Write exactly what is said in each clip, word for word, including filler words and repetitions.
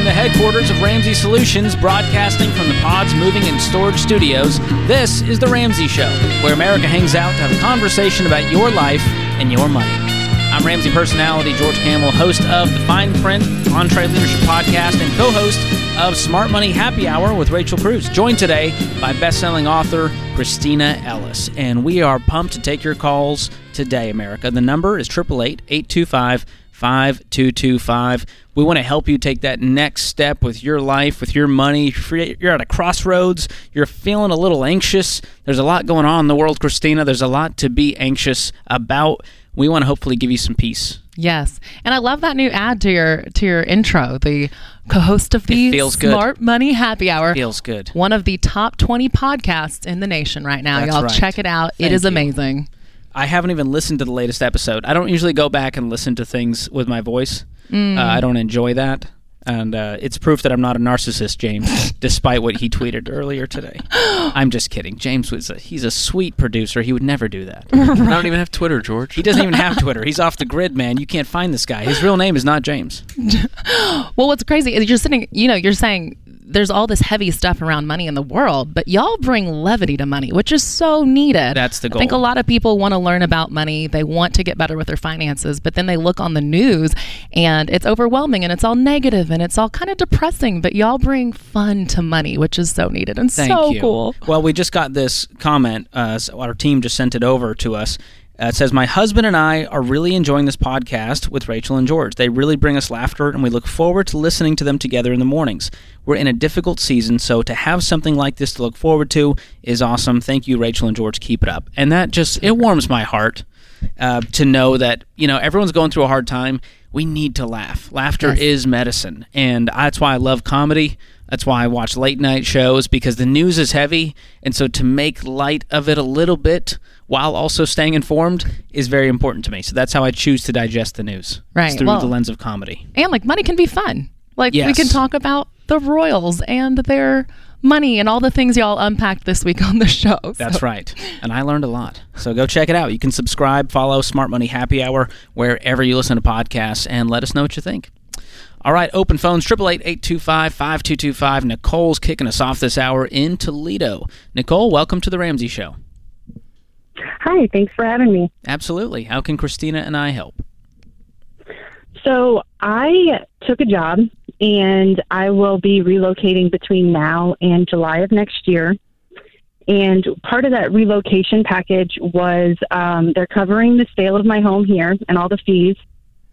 From the headquarters of Ramsey Solutions, broadcasting from the Pods Moving and Storage Studios, this is The Ramsey Show, where America hangs out to have a conversation about your life and your money. I'm Ramsey personality George Campbell, host of the Fine Print Entree Leadership Podcast and co-host of Smart Money Happy Hour with Rachel Cruz, joined today by best-selling author Christina Ellis. And we are pumped to take your calls today, America. The number is eight eight eight, eight two five, five two two five. We want to help you take that next step with your life, with your money. You're at a crossroads. You're feeling a little anxious. There's a lot going on in the world, Christina. There's a lot to be anxious about. We want to hopefully give you some peace. Yes, and I love that new ad to your to your intro. The co-host of the Smart Money Happy Hour feels good. One of the top twenty podcasts in the nation right now. That's Y'all right. Check it out. Thank it is amazing. You. I haven't even listened to the latest episode. I don't usually go back and listen to things with my voice. Mm. Uh, I don't enjoy that. And uh, it's proof that I'm not a narcissist, James, despite what he tweeted earlier today. I'm just kidding. James, was a, he's a sweet producer. He would never do that. Right. I don't even have Twitter, George. He doesn't even have Twitter. He's off the grid, man. You can't find this guy. His real name is not James. Well, what's crazy is you're sitting, you know, you're saying there's all this heavy stuff around money in the world, but y'all bring levity to money, which is so needed. That's the goal. I think a lot of people want to learn about money. They want to get better with their finances, but then they look on the news and it's overwhelming and it's all negative and it's all kind of depressing, but y'all bring fun to money, which is so needed and Thank so you. Cool. Well, we just got this comment. Uh, so our team just sent it over to us. Uh, it says, my husband and I are really enjoying this podcast with Rachel and George. They really bring us laughter, and we look forward to listening to them together in the mornings. We're in a difficult season, so to have something like this to look forward to is awesome. Thank you, Rachel and George. Keep it up. And that just, it warms my heart uh, to know that, you know, everyone's going through a hard time. We need to laugh. Laughter yes. is medicine, and that's why I love comedy. That's why I watch late-night shows, because the news is heavy, and so to make light of it a little bit while also staying informed is very important to me. So that's how I choose to digest the news. Right. It's through well, the lens of comedy. And, like, money can be fun. Like, yes. we can talk about the Royals and their money and all the things y'all unpacked this week on the show. So. That's right. And I learned a lot. So go check it out. You can subscribe, follow Smart Money Happy Hour wherever you listen to podcasts, and let us know what you think. All right, open phones, eight eight eight, eight two five, five two two five. Nicole's kicking us off this hour in Toledo. Nicole, welcome to The Ramsey Show. Hi, thanks for having me. Absolutely. How can Christina and I help? So I took a job, and I will be relocating between now and July of next year. And part of that relocation package was um, they're covering the sale of my home here and all the fees.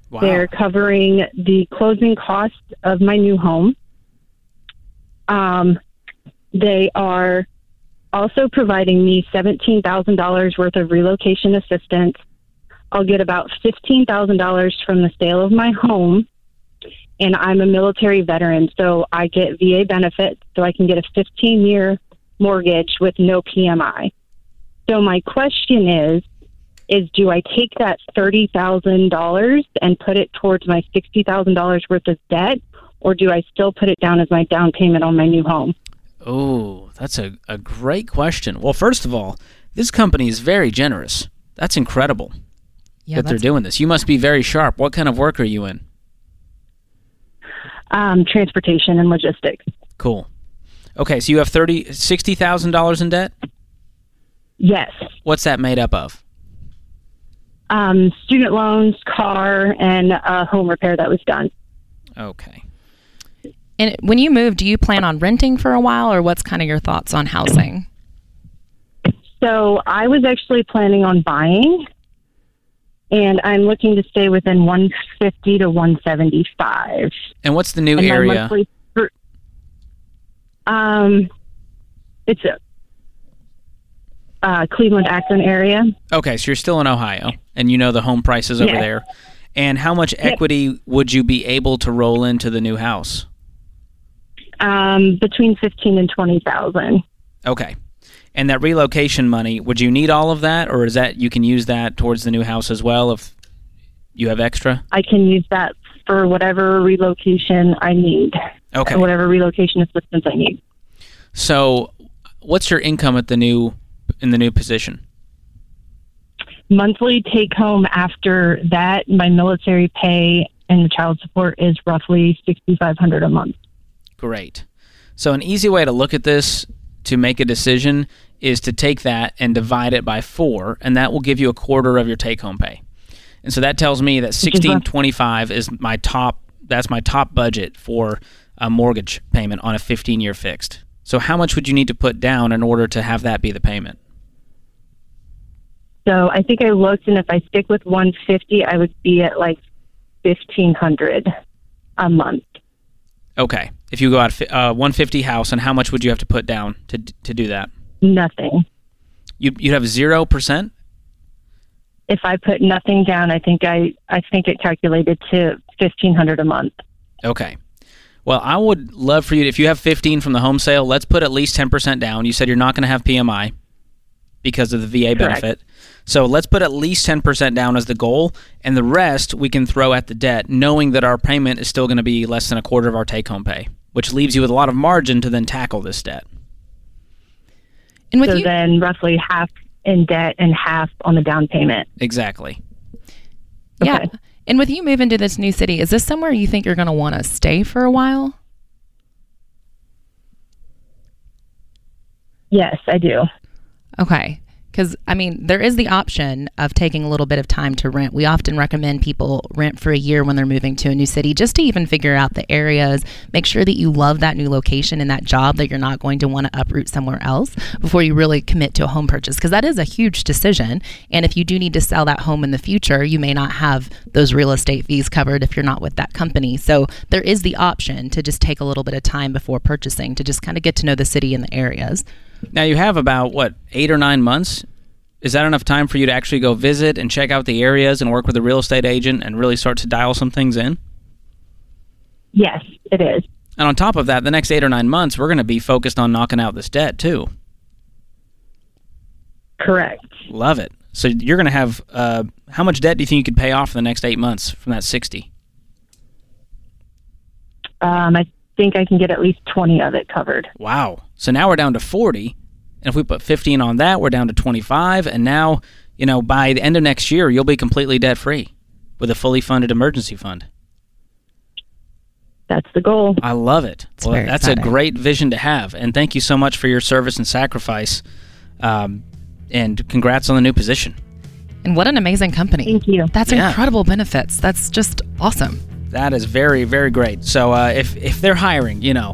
Wow. They're covering the closing costs of my new home. Um, they are also providing me seventeen thousand dollars worth of relocation assistance. I'll get about fifteen thousand dollars from the sale of my home, and I'm a military veteran, so I get V A benefits, so I can get a fifteen-year mortgage with no P M I. So my question is, is do I take that thirty thousand dollars and put it towards my sixty thousand dollars worth of debt, or do I still put it down as my down payment on my new home? Oh, that's a, a great question. Well, first of all, this company is very generous. That's incredible yeah, that that's... they're doing this. You must be very sharp. What kind of work are you in? Um, transportation and logistics. Cool. Okay, so you have thirty, sixty thousand dollars in debt? Yes. What's that made up of? Um, student loans, car, and a home repair that was done. Okay. And when you move, do you plan on renting for a while, or what's kind of your thoughts on housing? So I was actually planning on buying, and I'm looking to stay within one fifty to one seventy-five. And what's the new and area? Monthly, um, it's a Uh, Cleveland, Akron area. Okay, so you're still in Ohio, and you know the home prices over yeah. there. And how much equity yeah. would you be able to roll into the new house? Um, between fifteen and twenty thousand. Okay, and that relocation money, would you need all of that, or is that you can use that towards the new house as well if you have extra? I can use that for whatever relocation I need. Okay, whatever relocation assistance I need. So, what's your income at the new? in the new position? Monthly take home after that, my military pay and the child support is roughly six thousand five hundred dollars a month. Great. So an easy way to look at this to make a decision is to take that and divide it by four, and that will give you a quarter of your take-home pay. And so that tells me that sixteen twenty-five is my top. That's my top budget for a mortgage payment on a fifteen-year fixed. So how much would you need to put down in order to have that be the payment? So I think I looked, and if I stick with one hundred fifty, I would be at like fifteen hundred a month. Okay. If you go out uh, one hundred fifty house, and how much would you have to put down to to do that? Nothing. You you'd have zero percent. If I put nothing down, I think I I think it calculated to fifteen hundred a month. Okay. Well, I would love for you to, if you have fifteen from the home sale, let's put at least ten percent down. You said you're not going to have P M I because of the V A Correct. benefit. So let's put at least ten percent down as the goal, and the rest we can throw at the debt, knowing that our payment is still going to be less than a quarter of our take-home pay, which leaves you with a lot of margin to then tackle this debt. And with so you- then roughly half in debt and half on the down payment. Exactly. Okay. Yeah. And with you moving to this new city, is this somewhere you think you're going to want to stay for a while? Yes, I do. Okay. Because, I mean, there is the option of taking a little bit of time to rent. We often recommend people rent for a year when they're moving to a new city, just to even figure out the areas, make sure that you love that new location and that job, that you're not going to want to uproot somewhere else before you really commit to a home purchase, because that is a huge decision. And if you do need to sell that home in the future, you may not have those real estate fees covered if you're not with that company. So there is the option to just take a little bit of time before purchasing to just kind of get to know the city and the areas. Now you have about, what, eight or nine months? Is that enough time for you to actually go visit and check out the areas and work with a real estate agent and really start to dial some things in? Yes, it is. And on top of that, the next eight or nine months, we're going to be focused on knocking out this debt too. Correct. Love it. So you're going to have, uh, how much debt do you think you could pay off in the next eight months from that sixty? Um, I think I can get at least twenty of it covered. Wow. So now we're down to forty, and if we put fifteen on that, we're down to twenty-five, and now, you know, by the end of next year, you'll be completely debt-free with a fully funded emergency fund. That's the goal. I love it. It's well, that's exciting. A great vision to have, and thank you so much for your service and sacrifice, um, and congrats on the new position. And what an amazing company. Thank you. That's yeah. incredible benefits. That's just awesome. That is very, very great. So uh, if, if they're hiring, you know...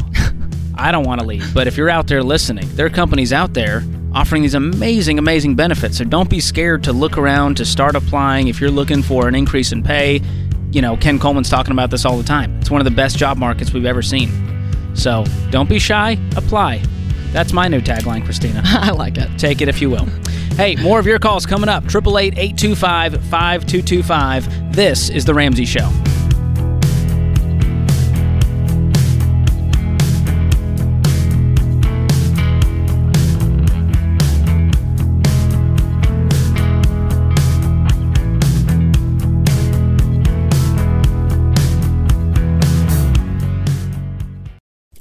I don't want to leave, but if you're out there listening, there are companies out there offering these amazing, amazing benefits. So don't be scared to look around, to start applying. If you're looking for an increase in pay, you know, Ken Coleman's talking about this all the time. It's one of the best job markets we've ever seen. So don't be shy, apply. That's my new tagline, Christina. I like it. Take it if you will. Hey, more of your calls coming up. eight eight eight, eight two five, five two two five. This is The Ramsey Show.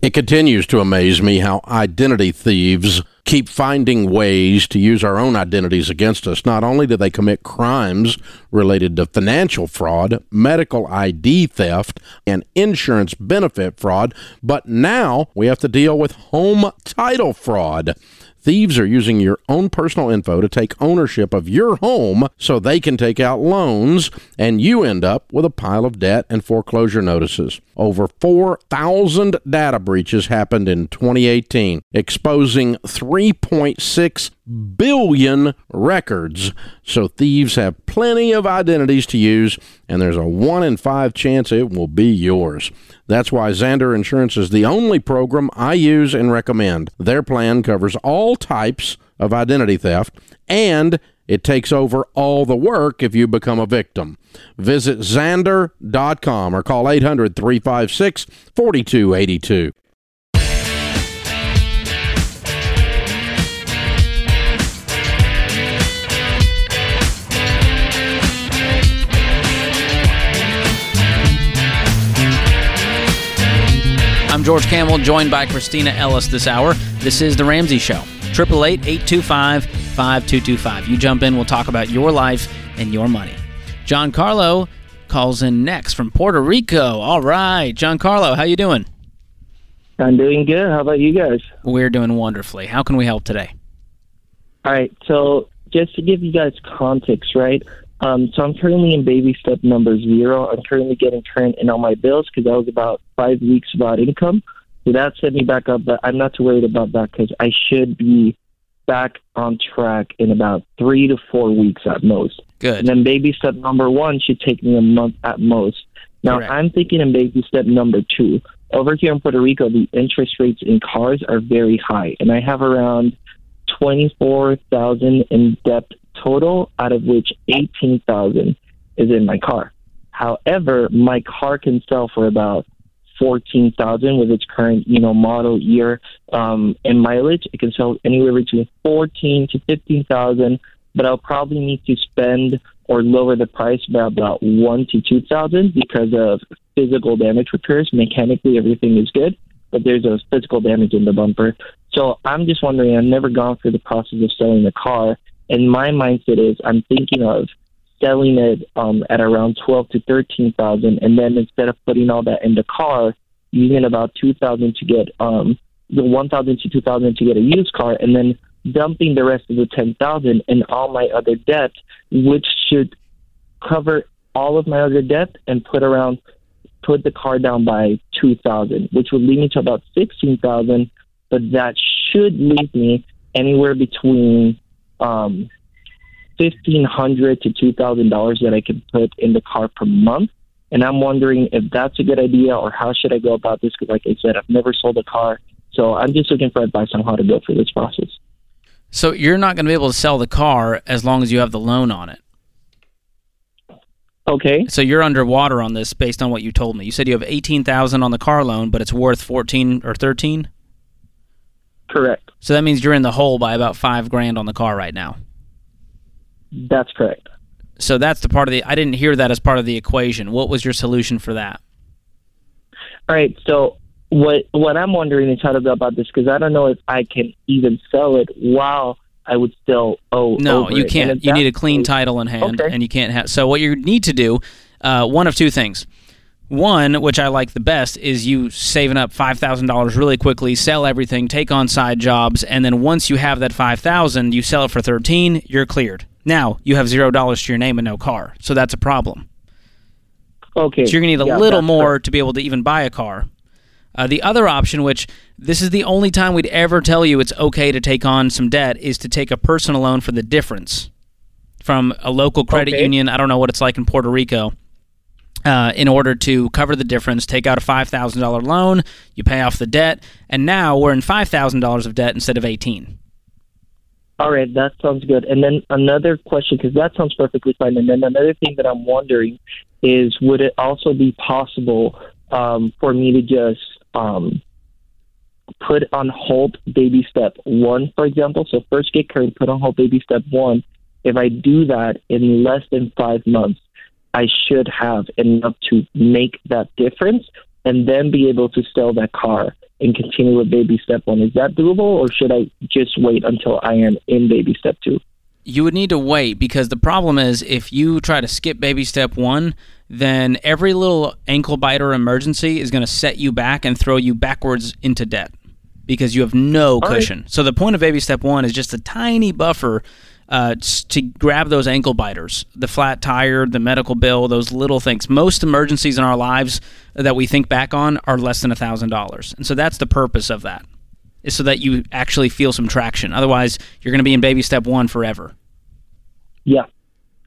It continues to amaze me how identity thieves keep finding ways to use our own identities against us. Not only do they commit crimes related to financial fraud, medical I D theft, and insurance benefit fraud, but now we have to deal with home title fraud. Thieves are using your own personal info to take ownership of your home so they can take out loans, and you end up with a pile of debt and foreclosure notices. Over four thousand data breaches happened in twenty eighteen, exposing three point six billion records. So thieves have plenty of identities to use, and there's a one in five chance it will be yours. That's why Zander Insurance is the only program I use and recommend. Their plan covers all types of identity theft, and it takes over all the work if you become a victim. Visit Zander dot com or call eight hundred, three five six, four two eight two. I'm George Campbell, joined by Christina Ellis this hour. This is The Ramsey Show, eight eight eight, eight two five, five two two five. You jump in, we'll talk about your life and your money. John Carlo calls in next from Puerto Rico. All right, Giancarlo, how you doing? I'm doing good. How about you guys? We're doing wonderfully. How can we help today? All right, so just to give you guys context, right? Um, so I'm currently in baby step number zero. I'm currently getting current in all my bills because I was about five weeks without income. So that set me back up, but I'm not too worried about that because I should be back on track in about three to four weeks at most. Good. And then baby step number one should take me a month at most. Now, correct. I'm thinking in baby step number two. Over here in Puerto Rico, the interest rates in cars are very high, and I have around twenty-four thousand dollars in debt total, out of which eighteen thousand dollars is in my car. However, my car can sell for about fourteen thousand dollars with its current, you know, model, year, um, and mileage. It can sell anywhere between fourteen thousand dollars to fifteen thousand dollars, but I'll probably need to spend or lower the price by about one thousand dollars to two thousand dollars because of physical damage repairs. Mechanically, everything is good, but there's a physical damage in the bumper. So I'm just wondering, I've never gone through the process of selling the car, and my mindset is I'm thinking of selling it um, at around twelve to thirteen thousand, and then instead of putting all that in the car, using about two thousand to get um, the one thousand to two thousand to get a used car, and then dumping the rest of the ten thousand and all my other debt, which should cover all of my other debt and put around put the car down by two thousand, which would lead me to about sixteen thousand. But that should leave me anywhere between um, fifteen hundred dollars to two thousand dollars that I can put in the car per month. And I'm wondering if that's a good idea or how should I go about this? Because like I said, I've never sold a car. So I'm just looking for advice on how to go through this process. So you're not going to be able to sell the car as long as you have the loan on it. Okay. So you're underwater on this based on what you told me. You said you have eighteen thousand dollars on the car loan, but it's worth fourteen thousand dollars or thirteen thousand dollars? Correct. So that means you're in the hole by about five grand on the car right now. That's correct. So that's the part of the, I didn't hear that as part of the equation. What was your solution for that? All right. So what what I'm wondering is how to go about this, because I don't know if I can even sell it while I would still owe. No, over you can't. You need a clean title in hand, okay. And you can't have. So what you need to do, uh, one of two things. One, which I like the best, is you saving up five thousand dollars really quickly, sell everything, take on side jobs, and then once you have that five thousand dollars, you sell it for thirteen thousand dollars, you're cleared. Now, you have zero dollars to your name and no car, so that's a problem. Okay. So you're going to need yeah, a little more right. to be able to even buy a car. Uh, the other option, which this is the only time we'd ever tell you it's okay to take on some debt, is to take a personal loan for the difference from a local credit okay. union. I don't know what it's like in Puerto Rico. Uh, in order to cover the difference, take out a five thousand dollars loan, you pay off the debt, and now we're in five thousand dollars of debt instead of eighteen thousand dollars. All right, that sounds good. And then another question, because that sounds perfectly fine, and then another thing that I'm wondering is would it also be possible um, for me to just um, put on hold baby step one, for example? So first get current, put on hold baby step one. If I do that in less than five months, I should have enough to make that difference and then be able to sell that car and continue with baby step one. Is that doable, or should I just wait until I am in baby step two? You would need to wait, because the problem is if you try to skip baby step one, then every little ankle bite or emergency is going to set you back and throw you backwards into debt because you have no all cushion. Right. So the point of baby step one is just a tiny buffer Uh, to grab those ankle biters, the flat tire, the medical bill, those little things. Most emergencies in our lives that we think back on are less than one thousand dollars. And so that's the purpose of that, is so that you actually feel some traction. Otherwise, you're going to be in baby step one forever. Yeah.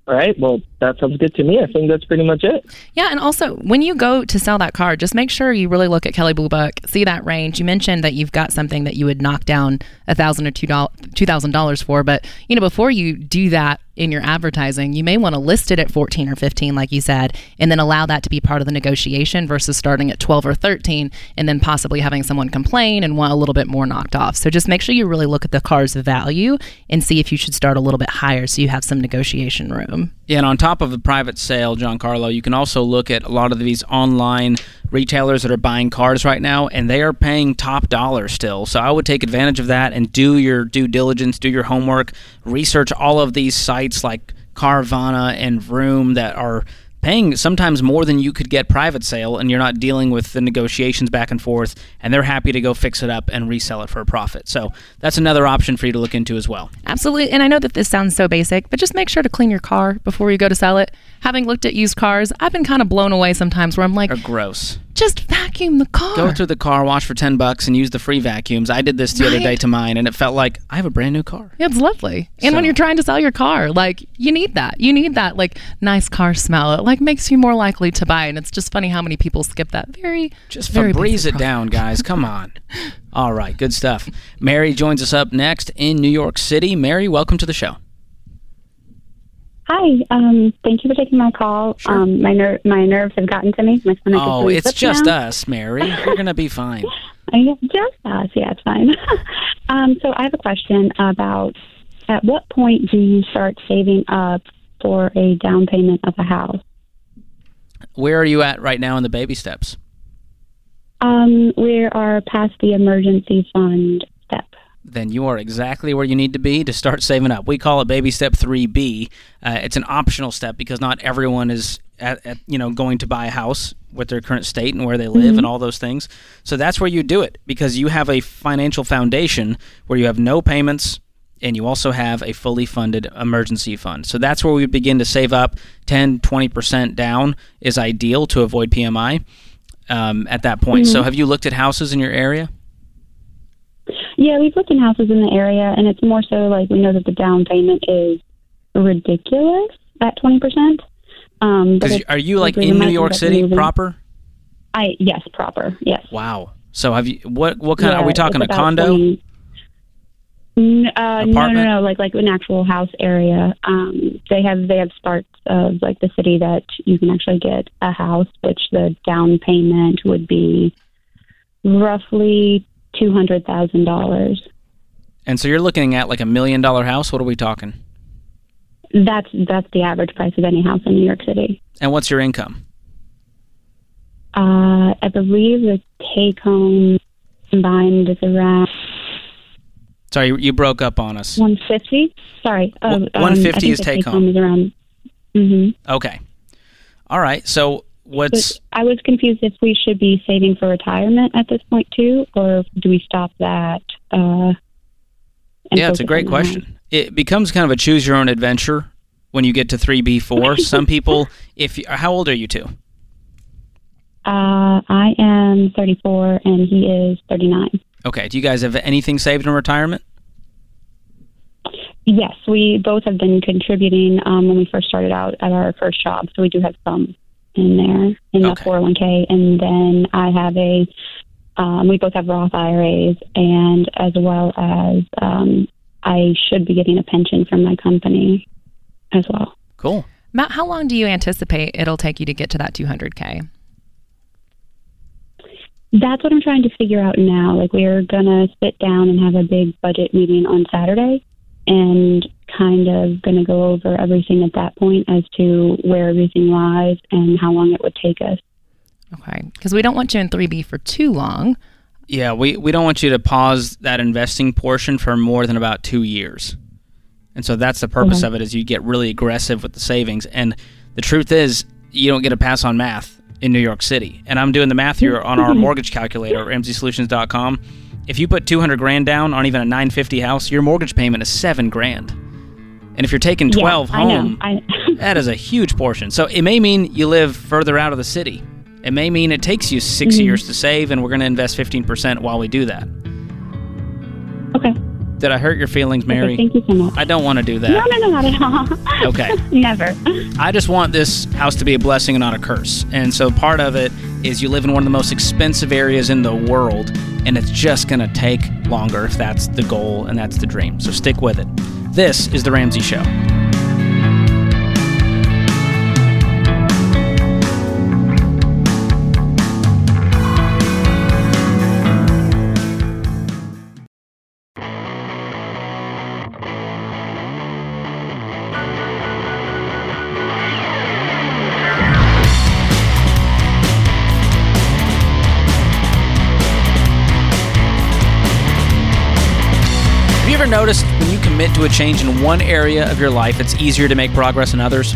All right. Well, that sounds good to me. I think that's pretty much it. Yeah. And also, when you go to sell that car, just make sure you really look at Kelley Blue Book, see that range. You mentioned that you've got something that you would knock down one thousand dollars or two thousand dollars for. But, you know, before you do that in your advertising, you may want to list it at fourteen or fifteen, like you said, and then allow that to be part of the negotiation versus starting at twelve or thirteen and then possibly having someone complain and want a little bit more knocked off. So just make sure you really look at the car's value and see if you should start a little bit higher so you have some negotiation room. Yeah, and on top of the private sale, Giancarlo, you can also look at a lot of these online retailers that are buying cars right now, and they are paying top dollar still. So I would take advantage of that and do your due diligence, do your homework, research all of these sites like Carvana and Vroom that are paying sometimes more than you could get private sale, and you're not dealing with the negotiations back and forth, and they're happy to go fix it up and resell it for a profit. So that's another option for you to look into as well. Absolutely. And I know that this sounds so basic, but just make sure to clean your car before you go to sell it. Having looked at used cars, I've been kind of blown away sometimes where I'm like, or gross. Just vacuum the car. Go through the car wash for ten bucks and use the free vacuums. I did this the right. other day to mine, and it felt like I have a brand new car. Yeah, it's lovely. And so, when you're trying to sell your car, like you need that. You need that like nice car smell. It like makes you more likely to buy. And it's just funny how many people skip that very, just very Febreze it product. Down, guys. Come on. All right, good stuff. Mary joins us up next in New York City. Mary, welcome to the show. Hi, um, thank you for taking my call. Sure. Um, my ner- my nerves have gotten to me. My stomach oh, is it's just now. Us, Mary. You're going to be fine. Just us, yeah, it's fine. um, so I have a question about at what point do you start saving up for a down payment of a house? Where are you at right now in the baby steps? Um, we are past the emergency fund step. Then you are exactly where you need to be to start saving up. We call it baby step three B. Uh, it's an optional step because not everyone is at, at, you know, going to buy a house with their current state and where they live mm-hmm. and all those things. So that's where you do it because you have a financial foundation where you have no payments and you also have a fully funded emergency fund. So that's where we begin to save up. ten, twenty percent down is ideal to avoid P M I um, at that point. Mm-hmm. So have you looked at houses in your area? Yeah, we've looked in houses in the area, and it's more so like we know that the down payment is ridiculous at twenty percent. Um, but are you like in New York City proper? I yes, proper, yes. Wow. So have you what? What kind? Yeah, are we talking a condo? twenty, uh, apartment? No, no, no. Like like an actual house area. Um, they have they have parts of like the city that you can actually get a house, which the down payment would be roughly two hundred thousand dollars. And so you're looking at like a million dollar house? What are we talking? That's that's the average price of any house in New York City. And what's your income? Uh, I believe the take home combined is around... Sorry, you broke up on us. one fifty? Sorry. Uh, one fifty um, is take home. Is around, mm-hmm. Okay. All right. So... What's but I was confused if we should be saving for retirement at this point too, or do we stop that? Uh, yeah, it's a great question. That? It becomes kind of a choose your own adventure when you get to three B four. Some people, if you, how old are you two? Uh, I am thirty-four and he is thirty-nine. Okay. Do you guys have anything saved in retirement? Yes, we both have been contributing um, when we first started out at our first job, so we do have some in there, in okay. the four oh one k, and then I have a, um, we both have Roth I R As, and as well as um, I should be getting a pension from my company as well. Cool. Matt, how long do you anticipate it'll take you to get to that two hundred K? That's what I'm trying to figure out now. Like, we're going to sit down and have a big budget meeting on Saturday, and kind of going to go over everything at that point as to where everything lies and how long it would take us. Okay, because we don't want you in three B for too long. Yeah, we, we don't want you to pause that investing portion for more than about two years. And so that's the purpose okay. of it is you get really aggressive with the savings. And the truth is you don't get a pass on math in New York City. And I'm doing the math here on our mortgage calculator, ramsey solutions dot com. If you put two hundred grand down on even a nine fifty house, your mortgage payment is seven grand. And if you're taking twelve yeah, home, I know. I... that is a huge portion. So it may mean you live further out of the city. It may mean it takes you six mm-hmm. years to save, and we're going to invest fifteen percent while we do that. Okay. Did I hurt your feelings, Mary? Okay, thank you so much. I don't want to do that. No, no, no, not at all. Okay. Never. I just want this house to be a blessing and not a curse. And so part of it is you live in one of the most expensive areas in the world, and it's just going to take longer if that's the goal and that's the dream. So stick with it. This is The Ramsey Show. Notice when you commit to a change in one area of your life, it's easier to make progress in others.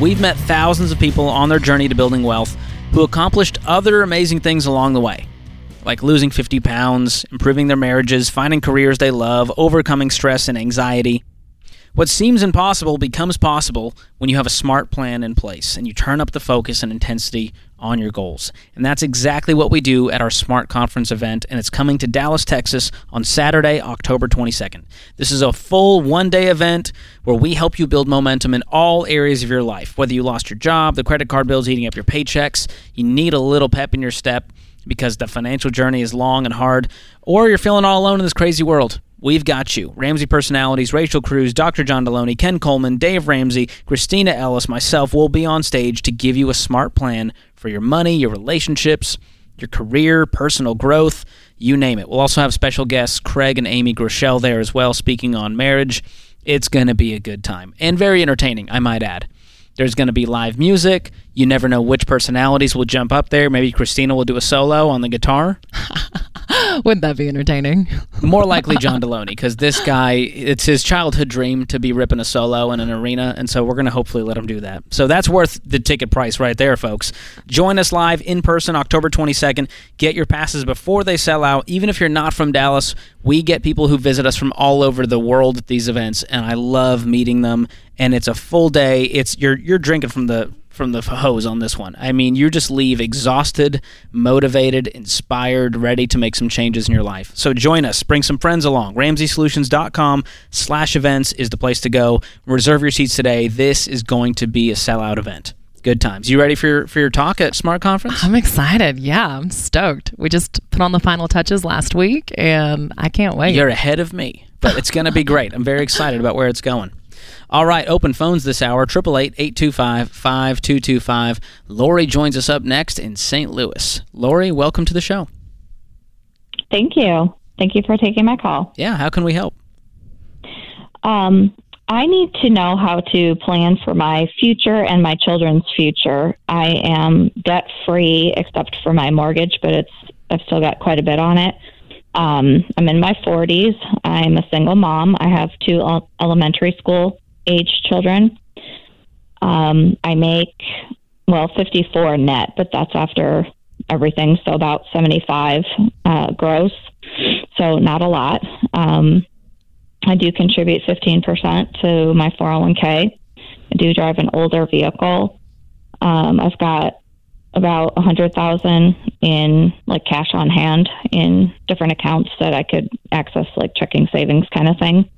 we've met thousands of people on their journey to building wealth who accomplished other amazing things along the way, like losing fifty pounds, improving their marriages, finding careers they love, overcoming stress and anxiety. What seems impossible becomes possible when you have a smart plan in place and you turn up the focus and intensity on your goals. And that's exactly what we do at our Smart Conference event, and it's coming to Dallas, Texas on Saturday, October twenty-second. This is a full one-day event where we help you build momentum in all areas of your life. Whether you lost your job, the credit card bill's eating up your paychecks, you need a little pep in your step because the financial journey is long and hard, or you're feeling all alone in this crazy world. We've got you. Ramsey personalities, Rachel Cruz, Doctor John Deloney, Ken Coleman, Dave Ramsey, Christina Ellis, myself will be on stage to give you a smart plan for your money, your relationships, your career, personal growth, you name it. We'll also have special guests Craig and Amy Groeschel there as well, speaking on marriage. It's going to be a good time and very entertaining, I might add. There's going to be live music. You never know which personalities will jump up there. Maybe Christina will do a solo on the guitar. Wouldn't that be entertaining? More likely John Deloney, because this guy, it's his childhood dream to be ripping a solo in an arena, and so we're going to hopefully let him do that. So that's worth the ticket price right there, folks. Join us live in person October twenty-second. Get your passes before they sell out. Even if you're not from Dallas, we get people who visit us from all over the world at these events, and I love meeting them, and it's a full day. It's you're you're drinking from the from the hose on this one. I mean, you just leave exhausted, motivated, inspired, ready to make some changes in your life. So join us. Bring some friends along. Ramsey Solutions dot com slash events is the place to go. Reserve your seats today. This is going to be a sellout event. Good times. You ready for your, for your talk at Smart Conference? I'm excited. Yeah, I'm stoked. We just put on the final touches last week, and I can't wait. You're ahead of me, but it's going to be great. I'm very excited about where it's going. All right, open phones this hour, eight eight eight, eight two five, five two two five. Lori joins us up next in Saint Louis. Lori, welcome to the show. Thank you. Thank you for taking my call. Yeah, how can we help? Um, I need to know how to plan for my future and my children's future. I am debt-free except for my mortgage, but it's I've still got quite a bit on it. Um, I'm in my forties. I'm a single mom. I have two elementary school age children. Um, I make, well, fifty-four net, but that's after everything. So about seventy-five uh, gross. So not a lot. Um, I do contribute fifteen percent to my four oh one k. I do drive an older vehicle. Um, I've got about a hundred thousand in like cash on hand in different accounts that I could access, like checking, savings kind of thing.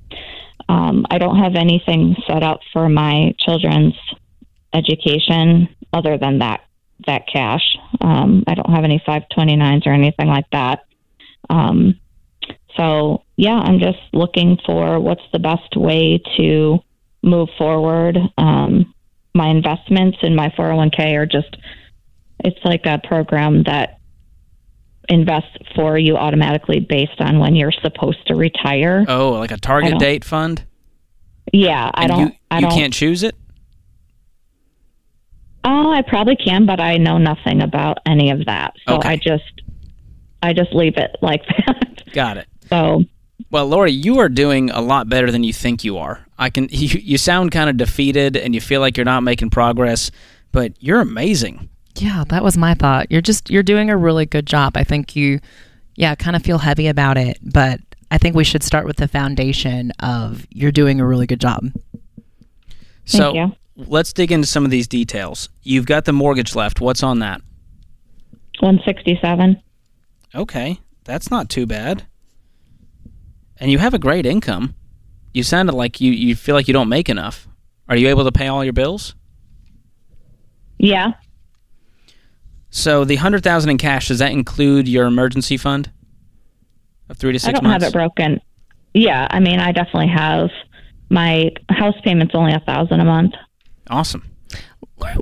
Um, I don't have anything set up for my children's education other than that, that cash. Um, I don't have any five twenty-nines or anything like that. Um, so yeah, I'm just looking for what's the best way to move forward. Um, my investments in my four oh one k are just, it's like a program that invests for you automatically based on when you're supposed to retire. Oh, like a target date fund? Yeah, I don't. You, I you don't, can't choose it? Oh, I probably can, but I know nothing about any of that, so okay. I just, I just leave it like that. Got it. So, well, Lori, you are doing a lot better than you think you are. I can. You, you sound kind of defeated, and you feel like you're not making progress, but you're amazing. Yeah, that was my thought. You're just, you're doing a really good job. I think you, yeah, kind of feel heavy about it, but I think we should start with the foundation of you're doing a really good job. So Thank you. Let's dig into some of these details. You've got the mortgage left. What's on that? one sixty-seven. Okay, that's not too bad. And you have a great income. You sounded like you, you feel like you don't make enough. Are you able to pay all your bills? Yeah. So the one hundred thousand dollars in cash, does that include your emergency fund of three to six months? I don't months? have it broken. Yeah, I mean, I definitely have. My house payment's only one thousand dollars a month. Awesome.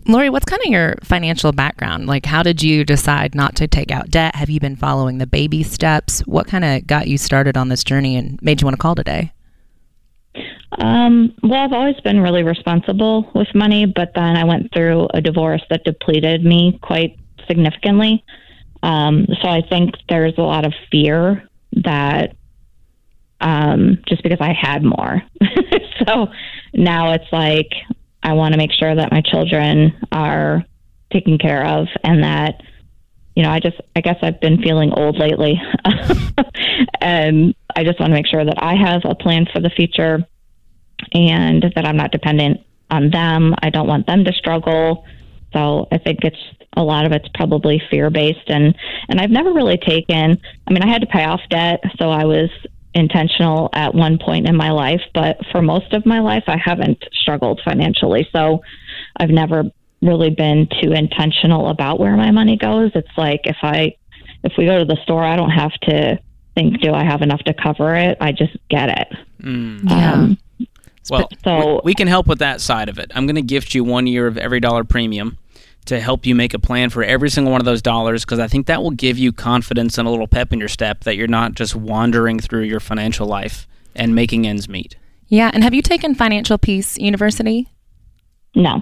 Lori, what's kind of your financial background? Like, how did you decide not to take out debt? Have you been following the baby steps? What kind of got you started on this journey and made you want to call today? Um, well, I've always been really responsible with money, but then I went through a divorce that depleted me quite significantly. Um, so I think there's a lot of fear that um, just because I had more. So now it's like I want to make sure that my children are taken care of, and that, you know, I just, I guess I've been feeling old lately and I just want to make sure that I have a plan for the future and that I'm not dependent on them. I don't want them to struggle. So I think it's, a lot of it's probably fear-based, and, and I've never really taken, I mean, I had to pay off debt. So I was intentional at one point in my life, but for most of my life, I haven't struggled financially. So I've never really been too intentional about where my money goes. It's like, if I, if we go to the store, I don't have to think, do I have enough to cover it? I just get it. Mm. Yeah. Um, well, so we can help with that side of it. I'm going to gift you one year of Every Dollar Premium to help you make a plan for every single one of those dollars, because I think that will give you confidence and a little pep in your step that you're not just wandering through your financial life and making ends meet. Yeah. And have you taken Financial Peace University? No.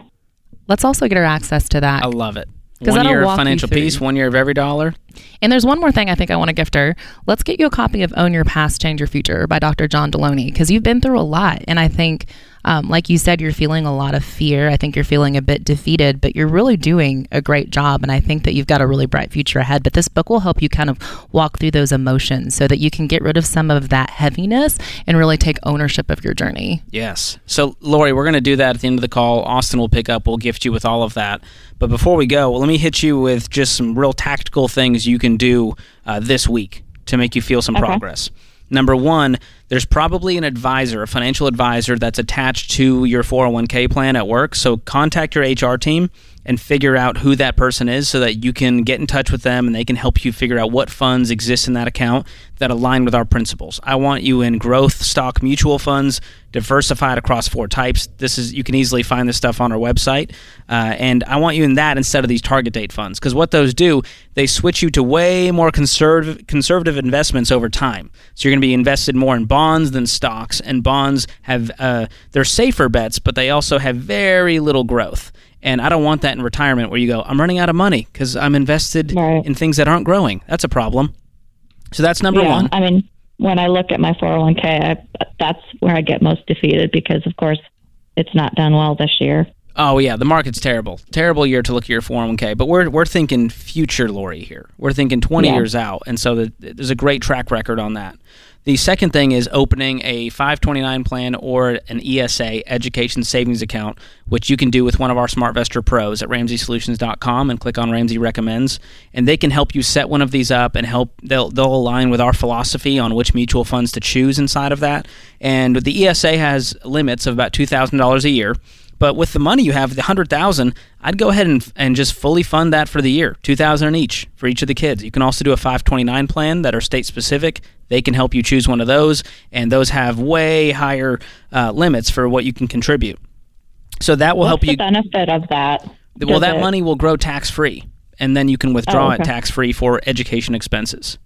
Let's also get her access to that. I love it. One year of Financial Peace, one year of Every Dollar. And there's one more thing I think I want to gift her. Let's get you a copy of Own Your Past, Change Your Future by Doctor John Deloney, because you've been through a lot. And I think, um, like you said, you're feeling a lot of fear. I think you're feeling a bit defeated, but you're really doing a great job. And I think that you've got a really bright future ahead. But this book will help you kind of walk through those emotions so that you can get rid of some of that heaviness and really take ownership of your journey. Yes. So, Lori, we're going to do that at the end of the call. Austin will pick up. We'll gift you with all of that. But before we go, well, let me hit you with just some real tactical things you can do uh, this week to make you feel some okay. progress. Number one, there's probably an advisor, a financial advisor that's attached to your four oh one k plan at work. So contact your H R team and figure out who that person is so that you can get in touch with them and they can help you figure out what funds exist in that account that align with our principles. I want you in growth stock mutual funds, diversified across four types. This is, you can easily find this stuff on our website. Uh, and I want you in that instead of these target date funds, because what those do, they switch you to way more conservative, conservative investments over time. So you're going to be invested more in bonds than stocks, and bonds have, uh, they're safer bets, but they also have very little growth. And I don't want that in retirement where you go, I'm running out of money because I'm invested right. in things that aren't growing. That's a problem. So that's number yeah, one. I mean, when I look at my four oh one k, I, that's where I get most defeated because, of course, it's not done well this year. Oh, yeah. The market's terrible. Terrible year to look at your four oh one k. But we're we're thinking future Lori here. We're thinking twenty yeah. years out. And so the, there's a great track record on that. The second thing is opening a five twenty-nine plan or an E S A, Education Savings Account, which you can do with one of our SmartVestor pros at Ramsey Solutions dot com and click on Ramsey Recommends. And they can help you set one of these up and help. They'll, they'll align with our philosophy on which mutual funds to choose inside of that. And the E S A has limits of about two thousand dollars a year. But with the money you have, the one hundred thousand dollars, I'd go ahead and, and just fully fund that for the year, two thousand dollars each for each of the kids. You can also do a five twenty-nine plan that are state-specific. They can help you choose one of those, and those have way higher uh, limits for what you can contribute. So that will What's help the you. What's the benefit of that? Well, Does that it... money will grow tax-free, and then you can withdraw oh, okay. it tax-free for education expenses.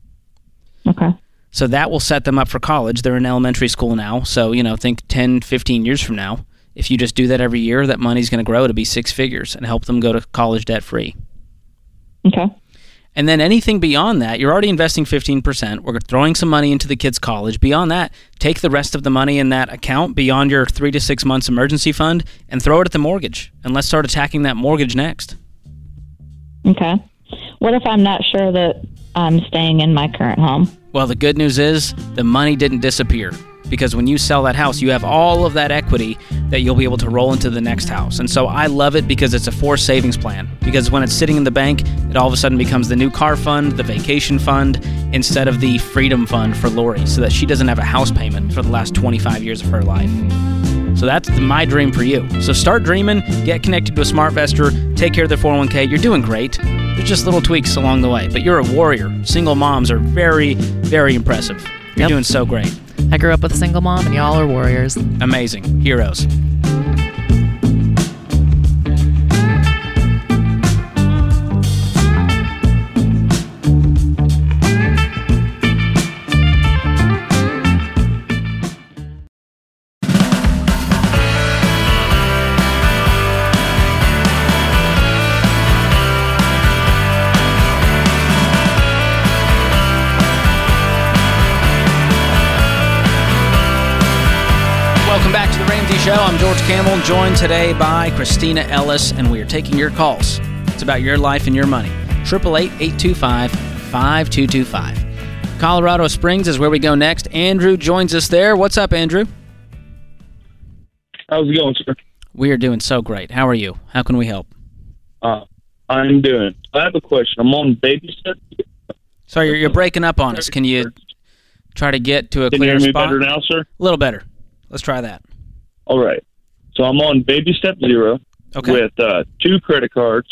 Okay. So that will set them up for college. They're in elementary school now, so you know, think ten, fifteen years from now. If you just do that every year, that money's going to grow to be six figures and help them go to college debt-free. Okay. And then anything beyond that, you're already investing fifteen percent. We're throwing some money into the kids' college. Beyond that, take the rest of the money in that account beyond your three to six months emergency fund and throw it at the mortgage. And let's start attacking that mortgage next. Okay. What if I'm not sure that I'm staying in my current home? Well, the good news is the money didn't disappear. Because when you sell that house, you have all of that equity that you'll be able to roll into the next house. And so I love it because it's a forced savings plan. Because when it's sitting in the bank, it all of a sudden becomes the new car fund, the vacation fund, instead of the freedom fund for Lori, so that she doesn't have a house payment for the last twenty-five years of her life. So that's my dream for you. So start dreaming, get connected to a SmartVestor, take care of their four oh one k. You're doing great. There's just little tweaks along the way. But you're a warrior. Single moms are very, very impressive. You're yep. doing so great. I grew up with a single mom, and y'all are warriors. Amazing. Heroes. Show. I'm George Campbell, joined today by Christina Ellis, and we are taking your calls. It's about your life and your money. eight eight eight, eight two five, five two two five. Colorado Springs is where we go next. Andrew joins us there. What's up, Andrew? How's it going, sir? We are doing so great. How are you? How can we help? Uh, I'm doing. I have a question. I'm on babysit. Sorry, you're, you're breaking up on us. Can you try to get to a clearer spot? Can you hear me better now, sir? A little better. Let's try that. All right. So I'm on baby step zero okay. with uh, two credit cards,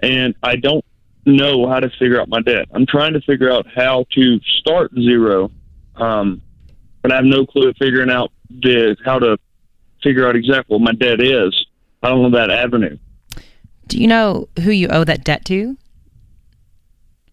and I don't know how to figure out my debt. I'm trying to figure out how to start zero, um, but I have no clue figuring out the, how to figure out exactly what my debt is. I don't know that avenue. Do you know who you owe that debt to?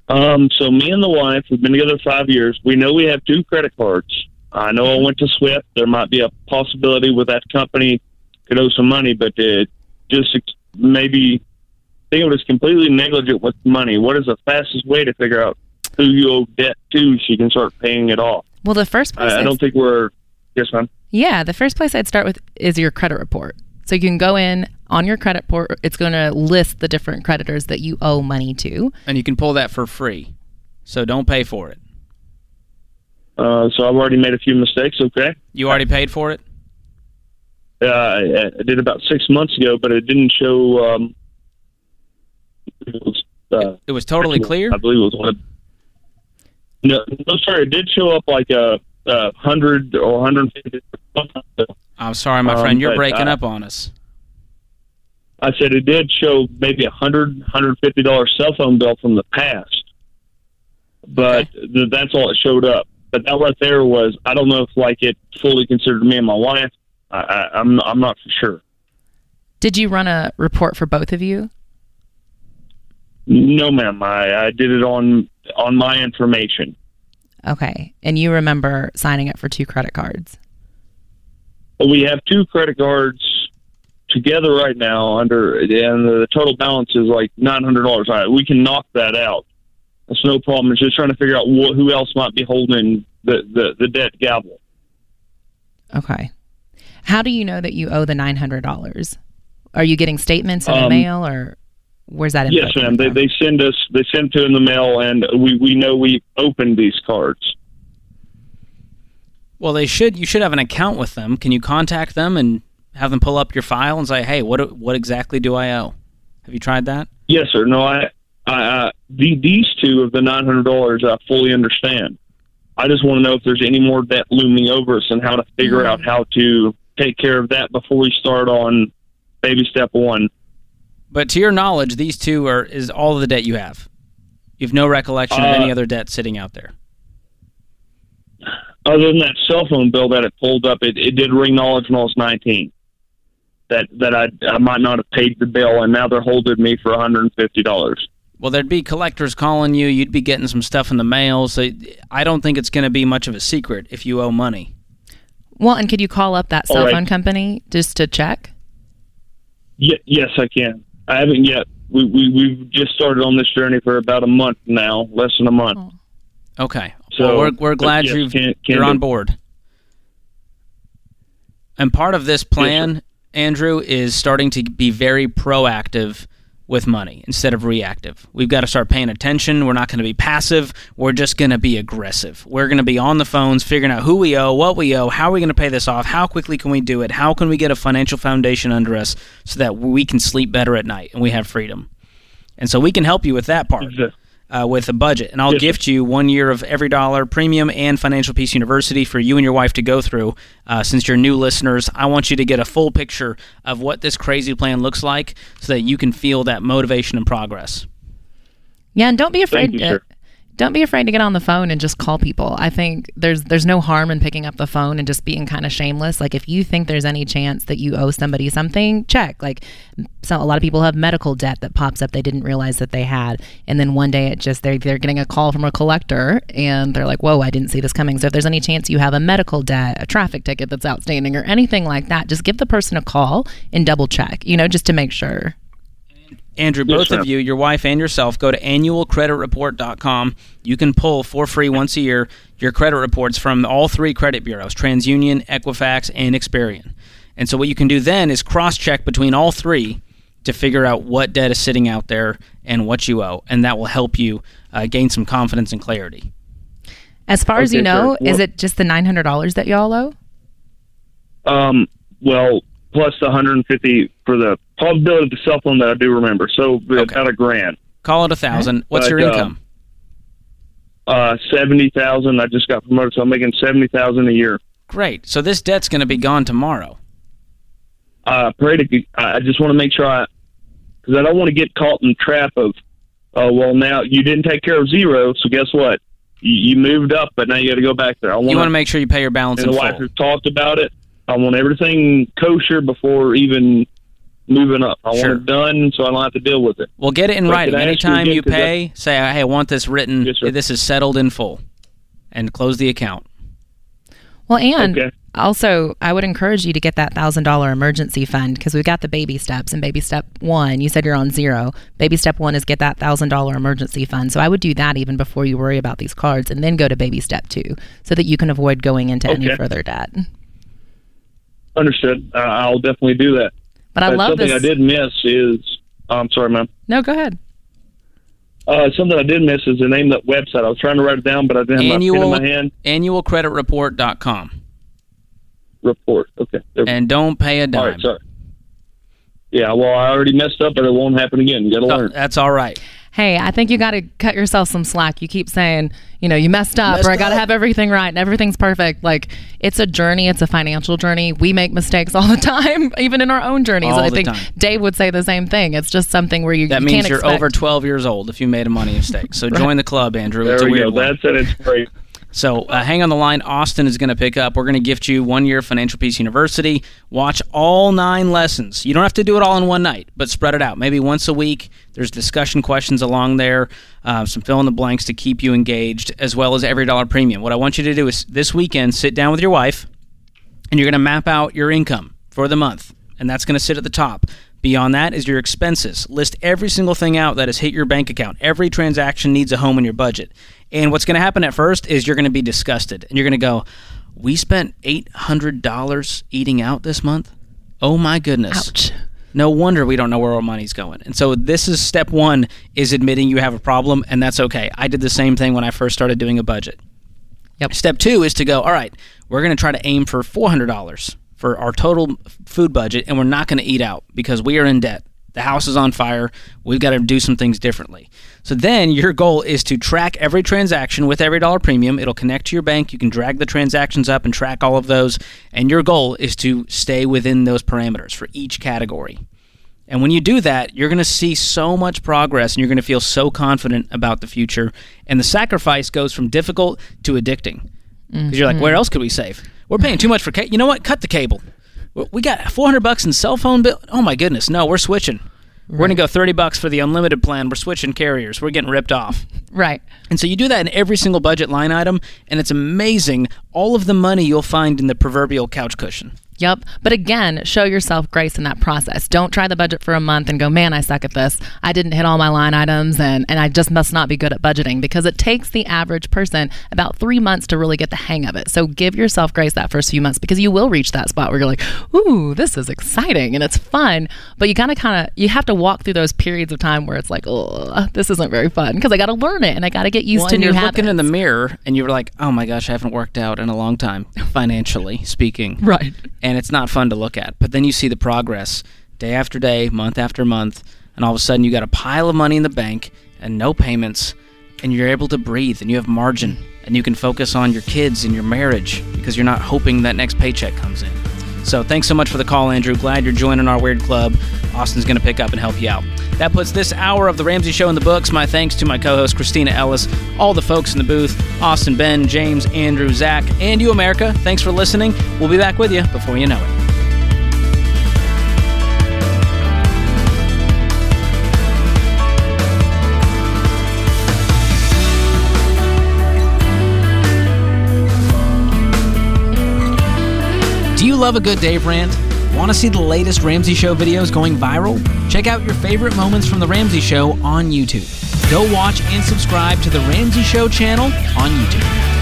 Um, so me and the wife, we've been together five years. We know we have two credit cards. I know I went to Swift. There might be a possibility with that company could owe some money, but it just maybe I think it was completely negligent with money. What is the fastest way to figure out who you owe debt to so you can start paying it off? Well, the first place I, I don't think we're yes, ma'am. Yeah, the first place I'd start with is your credit report. So you can go in on your credit report. It's going to list the different creditors that you owe money to, and you can pull that for free. So don't pay for it. Uh, so I've already made a few mistakes, okay? You already paid for it? Uh, I did about six months ago, but it didn't show... Um, it, was, uh, it was totally clear? I believe it was one. No, no, sorry, it did show up like a, a hundred or one hundred fifty. I'm sorry, my friend, um, you're breaking I, up on us. I said it did show maybe a hundred, one hundred fifty dollars cell phone bill from the past, but okay. th- that's all it showed up. But that right there was, I don't know if like it fully considered me and my wife. I, I, I'm I'm not for sure. Did you run a report for both of you? No, ma'am. I, I did it on on my information. Okay. And you remember signing up for two credit cards? We have two credit cards together right now under, and the total balance is like nine hundred dollars. All right, we can knock that out. It's no problem. It's just trying to figure out wh- who else might be holding the, the, the debt gavel. Okay. How do you know that you owe the nine hundred dollars? Are you getting statements in um, the mail, or where's that? Yes, ma'am. They, they send us, they send to in the mail, and we, we know we opened these cards. Well, they should, you should have an account with them. Can you contact them and have them pull up your file and say, hey, what, what exactly do I owe? Have you tried that? Yes, sir. No, I, Uh, the, these two of the nine hundred dollars I fully understand. I just want to know if there's any more debt looming over us and how to figure mm-hmm. out how to take care of that before we start on baby step one. But to your knowledge, these two are is all the debt you have. You have no recollection uh, of any other debt sitting out there. Other than that cell phone bill that it pulled up, it, it did ring knowledge when I was nineteen. That, that I, I might not have paid the bill, and now they're holding me for one hundred fifty dollars. Well, there'd be collectors calling you. You'd be getting some stuff in the mail. So I don't think it's going to be much of a secret if you owe money. Well, and could you call up that cell right. phone company just to check? Yeah, yes, I can. I haven't yet. We, we, we've just started on this journey for about a month now, less than a month. Oh. Okay. So well, we're, we're glad yes, you've, can, can you're do. on board. And part of this plan, yes, Andrew, is starting to be very proactive with money instead of reactive. We've got to start paying attention. We're not going to be passive. We're just going to be aggressive. We're going to be on the phones figuring out who we owe, what we owe, how are we going to pay this off, how quickly can we do it, how can we get a financial foundation under us so that we can sleep better at night and we have freedom. And so we can help you with that part uh, with a budget. And I'll yes. gift you one year of Every Dollar Premium and Financial Peace University for you and your wife to go through. Uh, since you're new listeners, I want you to get a full picture of what this crazy plan looks like so that you can feel that motivation and progress. Yeah, and don't be afraid you, to, don't be afraid to get on the phone and just call people. I think there's there's no harm in picking up the phone and just being kind of shameless. Like if you think there's any chance that you owe somebody something, check. Like so a lot of people have medical debt that pops up they didn't realize that they had. And then one day it just they're, they're getting a call from a collector and they're like, whoa, I didn't see this coming. So if there's any chance you have a medical debt, a traffic ticket that's outstanding or anything like that, just give the person a call and double check, you know, just to make sure. Andrew, yes, both ma'am. of you, your wife and yourself, go to annual credit report dot com. You can pull for free once a year your credit reports from all three credit bureaus, TransUnion, Equifax, and Experian. And so what you can do then is cross-check between all three to figure out what debt is sitting out there and what you owe, and that will help you uh, gain some confidence and clarity. As far okay, as you know, well, is it just the nine hundred dollars that y'all owe? Um. Well, plus the one hundred fifty dollars for the pub bill of the cell phone that I do remember. So okay. about a grand. Call it a thousand. What's but, your income? Uh, uh seventy thousand. I just got promoted, so I'm making seventy thousand a year. Great. So this debt's going to be gone tomorrow. I pray to. I just want to make sure I, because I don't want to get caught in the trap of, oh uh, well, now you didn't take care of zero, so guess what? You moved up, but now you got to go back there. I wanna, you want to make sure you pay your balance in full. The wife has talked about it. I want everything kosher before even moving up. I sure. want it done so I don't have to deal with it. Well, get it in but writing. Anytime you, you pay, that, say, hey, I want this written. Yes, this is settled in full. And close the account. Well, and okay. also, I would encourage you to get that one thousand dollars emergency fund, because we've got the baby steps. And baby step one, you said you're on zero. Baby step one is get that one thousand dollars emergency fund. So I would do that even before you worry about these cards, and then go to baby step two so that you can avoid going into okay. any further debt. Understood. Uh, I'll definitely do that. But, but I love something this. Something I did miss is, oh, I'm sorry, ma'am. No, go ahead. Uh, something I did miss is the name of that website. I was trying to write it down, but I didn't have Annual, my pen in my hand. annual credit report dot com. Report. Okay. There. And don't pay a dime. All right, sorry. Yeah, well, I already messed up, but it won't happen again. You got to no, learn. That's all right. Hey, I think you got to cut yourself some slack. You keep saying, you know, you messed up, messed or I got to have everything right and everything's perfect. Like, it's a journey. It's a financial journey. We make mistakes all the time, even in our own journeys. All and I think time. Dave would say the same thing. It's just something where you that you means can't you're expect. Over twelve years old if you made a money mistake. So right. Join the club, Andrew. There it's we a weird go. One. That's it. It's great. So uh, hang on the line. Austin is going to pick up. We're going to gift you one year of Financial Peace University. Watch all nine lessons. You don't have to do it all in one night, but spread it out. Maybe once a week. There's discussion questions along there, uh, some fill-in-the-blanks to keep you engaged, as well as Every Dollar Premium. What I want you to do is this weekend sit down with your wife, and you're going to map out your income for the month, and that's going to sit at the top. Beyond that is your expenses. List every single thing out that has hit your bank account. Every transaction needs a home in your budget. And what's going to happen at first is you're going to be disgusted. And you're going to go, we spent eight hundred dollars eating out this month? Oh, my goodness. Ouch. No wonder we don't know where our money's going. And so this is step one, is admitting you have a problem, and that's okay. I did the same thing when I first started doing a budget. Yep. Step two is to go, all right, we're going to try to aim for four hundred dollars for our total food budget, and we're not going to eat out because we are in debt. The house is on fire. We've got to do some things differently. So then your goal is to track every transaction with Every Dollar Premium. It'll connect to your bank. You can drag the transactions up and track all of those. And your goal is to stay within those parameters for each category. And when you do that, you're going to see so much progress, and you're going to feel so confident about the future. And the sacrifice goes from difficult to addicting. Because mm-hmm. you're like, where else could we save? We're paying too much for cable. You know what? Cut the cable. We got four hundred bucks in cell phone bill. Oh, my goodness. No, we're switching. Right. We're going to go thirty bucks for the unlimited plan. We're switching carriers. We're getting ripped off. Right. And so you do that in every single budget line item, and it's amazing all of the money you'll find in the proverbial couch cushion. Yep. But again, show yourself grace in that process. Don't try the budget for a month and go, man, I suck at this. I didn't hit all my line items, and, and I just must not be good at budgeting, because it takes the average person about three months to really get the hang of it. So give yourself grace that first few months, because you will reach that spot where you're like, ooh, this is exciting and it's fun. But you kind of kind of, you have to walk through those periods of time where it's like, oh, this isn't very fun, because I got to learn it and I got to get used well, to new you're habits. You're looking in the mirror and you're like, oh my gosh, I haven't worked out in a long time, financially speaking. Right. And And it's not fun to look at. But then you see the progress day after day, month after month, and all of a sudden you got a pile of money in the bank and no payments, and you're able to breathe and you have margin and you can focus on your kids and your marriage because you're not hoping that next paycheck comes in. So thanks so much for the call, Andrew. Glad you're joining our Weird Club. Austin's going to pick up and help you out. That puts this hour of The Ramsey Show in the books. My thanks to my co-host, Christina Ellis, all the folks in the booth, Austin, Ben, James, Andrew, Zach, and you, America. Thanks for listening. We'll be back with you before you know it. Do you love a good Dave rant? Want to see the latest Ramsey Show videos going viral? Check out your favorite moments from The Ramsey Show on YouTube. Go watch and subscribe to The Ramsey Show channel on YouTube.